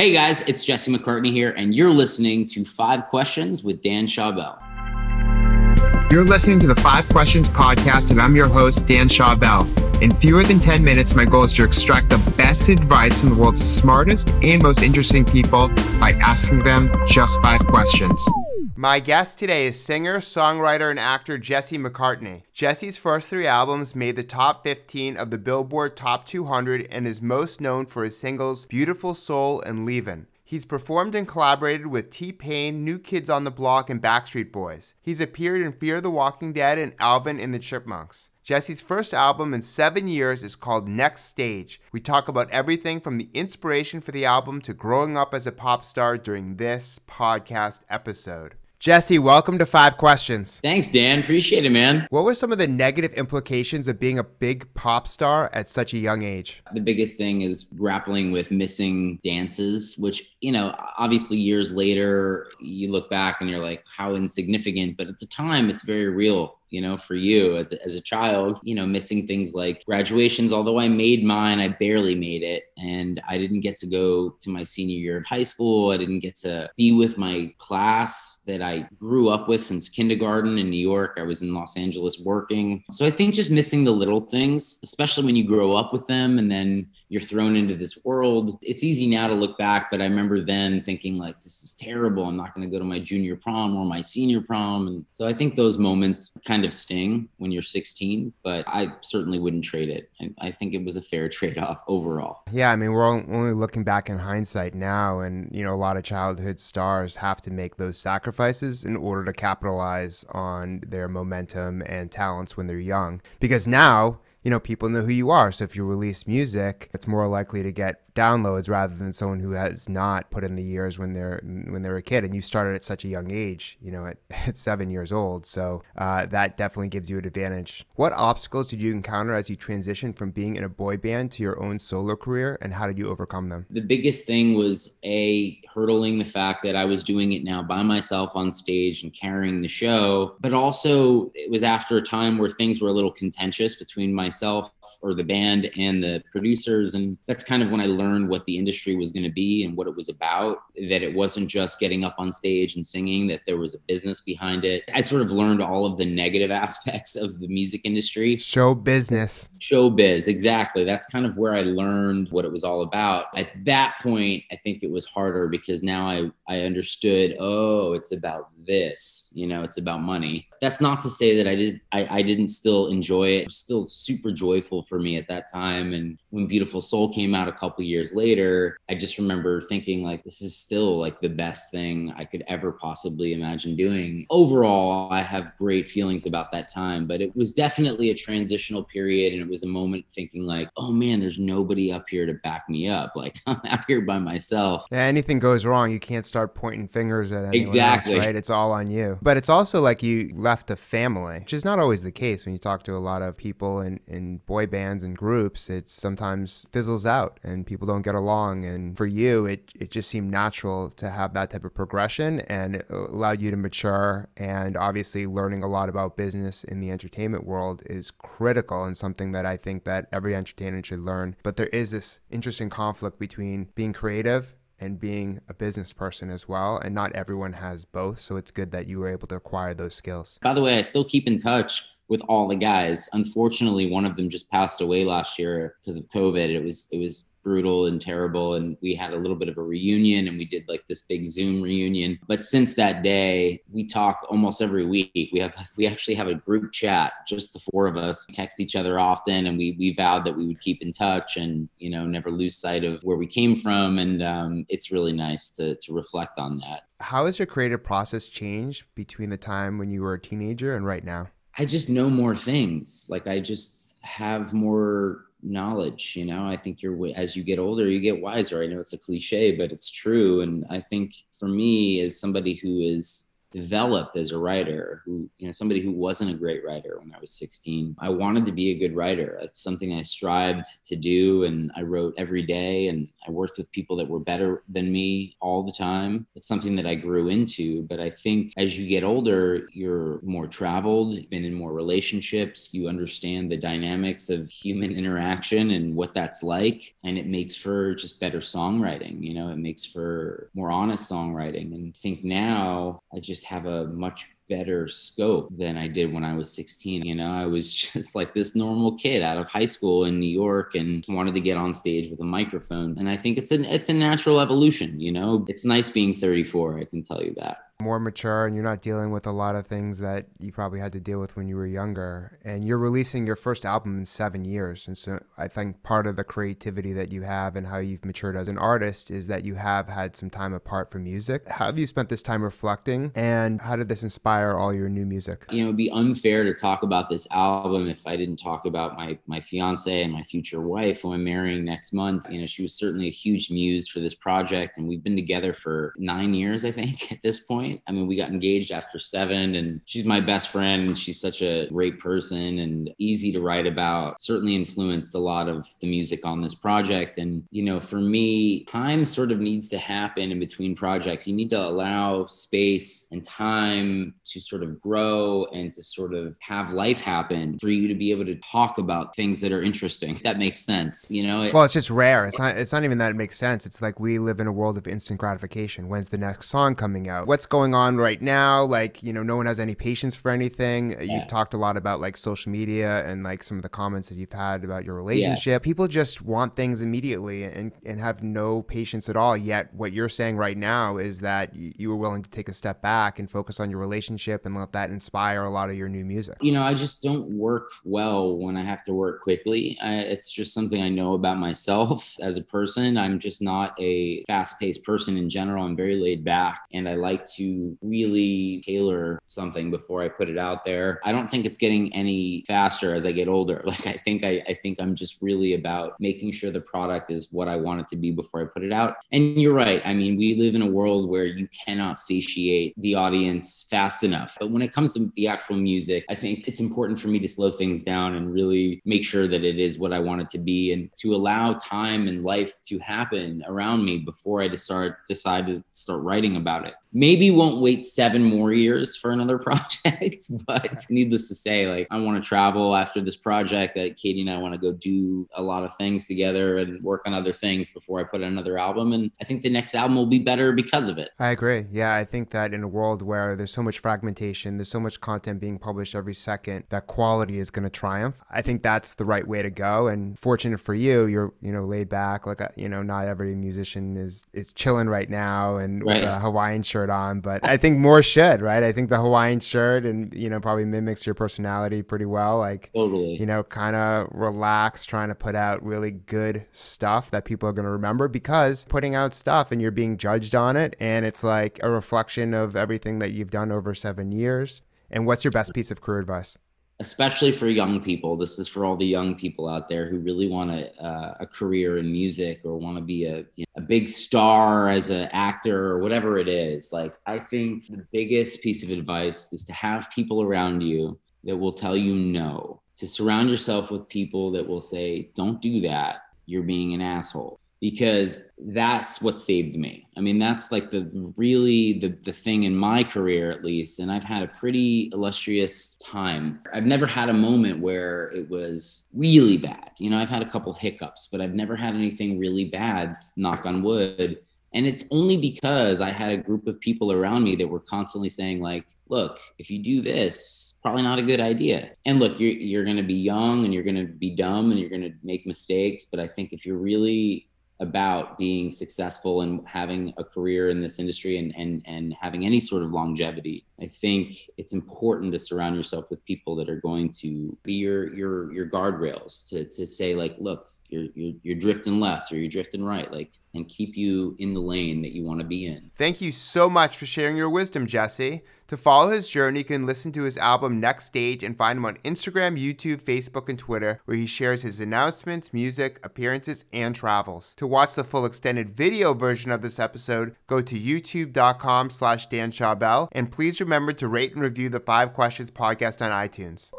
Hey guys, it's Jesse McCartney here, and you're listening to 5 Questions with Dan Schawbel. You're listening to the 5 Questions podcast, and I'm your host, Dan Schawbel. In fewer than 10 minutes, my goal is to extract the best advice from the world's smartest and most interesting people by asking them just 5 questions. My guest today is singer, songwriter, and actor Jesse McCartney. Jesse's first 3 albums made the top 15 of the Billboard Top 200 and is most known for his singles Beautiful Soul and Leavin'. He's performed and collaborated with T-Pain, New Kids on the Block, and Backstreet Boys. He's appeared in Fear the Walking Dead and Alvin and the Chipmunks. Jesse's first album in 7 years is called Next Stage. We talk about everything from the inspiration for the album to growing up as a pop star during this podcast episode. Jesse, welcome to 5 Questions. Thanks, Dan. Appreciate it, man. What were some of the negative implications of being a big pop star at such a young age? The biggest thing is grappling with missing dances, which, you know, obviously years later, you look back and you're like, how insignificant. But at the time, it's very real, you know, for you as a child, you know, missing things like graduations. Although I made mine, I barely made it. And I didn't get to go to my senior year of high school. I didn't get to be with my class that I grew up with since kindergarten in New York. I was in Los Angeles working. So I think just missing the little things, especially when you grow up with them and then you're thrown into this world. It's easy now to look back, but I remember then thinking like, this is terrible. I'm not going to go to my junior prom or my senior prom. And so I think those moments kind of sting when you're 16, but I certainly wouldn't trade it. I think it was a fair trade-off overall. Yeah, I mean, we're only looking back in hindsight now. And, you know, a lot of childhood stars have to make those sacrifices in order to capitalize on their momentum and talents when they're young. Because now, you know, people know who you are. So if you release music, it's more likely to get downloads rather than someone who has not put in the years when they're a kid. And you started at such a young age, you know, at 7 years old. So that definitely gives you an advantage. What obstacles did you encounter as you transitioned from being in a boy band to your own solo career, and how did you overcome them? The biggest thing was hurdling the fact that I was doing it now by myself on stage and carrying the show, but also it was after a time where things were a little contentious between myself or the band and the producers. And that's kind of when I learned what the industry was going to be and what it was about, that it wasn't just getting up on stage and singing, that there was a business behind it. I sort of learned all of the negative aspects of the music industry. Show business. Showbiz, exactly. That's kind of where I learned what it was all about. At that point, I think it was harder because now I understood, oh, it's about this, you know, it's about money. That's not to say that I didn't still enjoy it. It was still super joyful for me at that time. And when Beautiful Soul came out a couple years later, I just remember thinking like, this is still like the best thing I could ever possibly imagine doing. Overall, I have great feelings about that time, but it was definitely a transitional period. And it was a moment thinking like, oh man, there's nobody up here to back me up. Like I'm out here by myself. Yeah, anything goes wrong, you can't start pointing fingers at anyone exactly. Else, right? It's all on you. But it's also like you left a family, which is not always the case when you talk to a lot of people in boy bands and groups. It sometimes fizzles out and people don't get along. And for you, it just seemed natural to have that type of progression, and it allowed you to mature. And obviously learning a lot about business in the entertainment world is critical and something that I think that every entertainer should learn. But there is this interesting conflict between being creative and being a business person as well. And not everyone has both. So it's good that you were able to acquire those skills. By the way, I still keep in touch with all the guys. Unfortunately, one of them just passed away last year because of COVID. It was brutal and terrible. And we had a little bit of a reunion, and we did like this big Zoom reunion. But since that day, we talk almost every week. We actually have a group chat, just the 4 of us. We text each other often, and we vowed that we would keep in touch and, you know, never lose sight of where we came from. And it's really nice to reflect on that. How has your creative process changed between the time when you were a teenager and right now? I just know more things. Like I just have more knowledge, you know. I think as you get older, you get wiser. I know it's a cliche, but it's true. And I think for me, as somebody who is developed as a writer, who, you know, somebody who wasn't a great writer when I was 16. I wanted to be a good writer. It's something I strived to do, and I wrote every day, and I worked with people that were better than me all the time. It's something that I grew into, but I think as you get older, you're more traveled, you've been in more relationships, you understand the dynamics of human interaction and what that's like, and it makes for just better songwriting, you know, it makes for more honest songwriting. And I think now I just have a much better scope than I did when I was 16. You know, I was just like this normal kid out of high school in New York and wanted to get on stage with a microphone. And I think it's a natural evolution, you know. It's nice being 34, I can tell you that. More mature, and you're not dealing with a lot of things that you probably had to deal with when you were younger. And you're releasing your first album in 7 years. And so I think part of the creativity that you have and how you've matured as an artist is that you have had some time apart from music. How have you spent this time reflecting, and how did this inspire all your new music? You know, it'd be unfair to talk about this album if I didn't talk about my fiance and my future wife, who I'm marrying next month. You know, she was certainly a huge muse for this project, and we've been together for 9 years, I think, at this point. I mean, we got engaged after 7, and she's my best friend, and she's such a great person and easy to write about. Certainly influenced a lot of the music on this project. And, you know, for me, time sort of needs to happen in between projects. You need to allow space and time to sort of grow and to sort of have life happen for you to be able to talk about things that are interesting. That makes sense, you know? Well, it's just rare. It's not even that it makes sense. It's like we live in a world of instant gratification. When's the next song coming out? What's going on right now? Like, you know, no one has any patience for anything. Yeah. You've talked a lot about like social media and like some of the comments that you've had about your relationship. Yeah. People just want things immediately and have no patience at all. Yet what you're saying right now is that you were willing to take a step back and focus on your relationship and let that inspire a lot of your new music. You know, I just don't work well when I have to work quickly. It's just something I know about myself as a person. I'm just not a fast-paced person in general. I'm very laid back, and I like to really tailor something before I put it out there. I don't think it's getting any faster as I get older. Like, I think I'm just really about making sure the product is what I want it to be before I put it out. And you're right. I mean, we live in a world where you cannot satiate the audience fast enough. But when it comes to the actual music, I think it's important for me to slow things down and really make sure that it is what I want it to be, and to allow time and life to happen around me before I decide to start writing about it. Maybe won't wait 7 more years for another project, but needless to say, like, I want to travel after this project. Like, Katie and I want to go do a lot of things together and work on other things before I put out another album. And I think the next album will be better because of it. I agree. Yeah, I think that in a world where there's so much fragmentation, there's so much content being published every second, that quality is going to triumph. I think that's the right way to go. And fortunate for you, you're, you know, laid back. Like, you know, not every musician is chilling right now and with a Hawaiian shirt on, but I think more should, right? I think the Hawaiian shirt, and, you know, probably mimics your personality pretty well. Like, totally. You know, kind of relaxed, trying to put out really good stuff that people are going to remember, because putting out stuff and you're being judged on it, and it's like a reflection of everything that you've done over 7 years. And what's your best piece of career advice? Especially for young people. This is for all the young people out there who really want a career in music, or want to be a big star as an actor or whatever it is. Like, I think the biggest piece of advice is to have people around you that will tell you no, to surround yourself with people that will say, don't do that, you're being an asshole. Because that's what saved me. I mean, that's like the thing in my career, at least. And I've had a pretty illustrious time. I've never had a moment where it was really bad. You know, I've had a couple hiccups, but I've never had anything really bad, knock on wood. And it's only because I had a group of people around me that were constantly saying, like, look, if you do this, probably not a good idea. And look, you're going to be young, and you're going to be dumb, and you're going to make mistakes. But I think if you're really about being successful and having a career in this industry and having any sort of longevity, I think it's important to surround yourself with people that are going to be your guardrails, to say, like, look, you're drifting left or you're drifting right, like, and keep you in the lane that you want to be in. Thank you so much for sharing your wisdom, Jesse. To follow his journey, you can listen to his album Next Stage and find him on Instagram, YouTube, Facebook, and Twitter, where he shares his announcements, music, appearances, and travels. To watch the full extended video version of this episode, go to youtube.com/Dan Schawbel, and please remember to rate and review the Five Questions podcast on iTunes.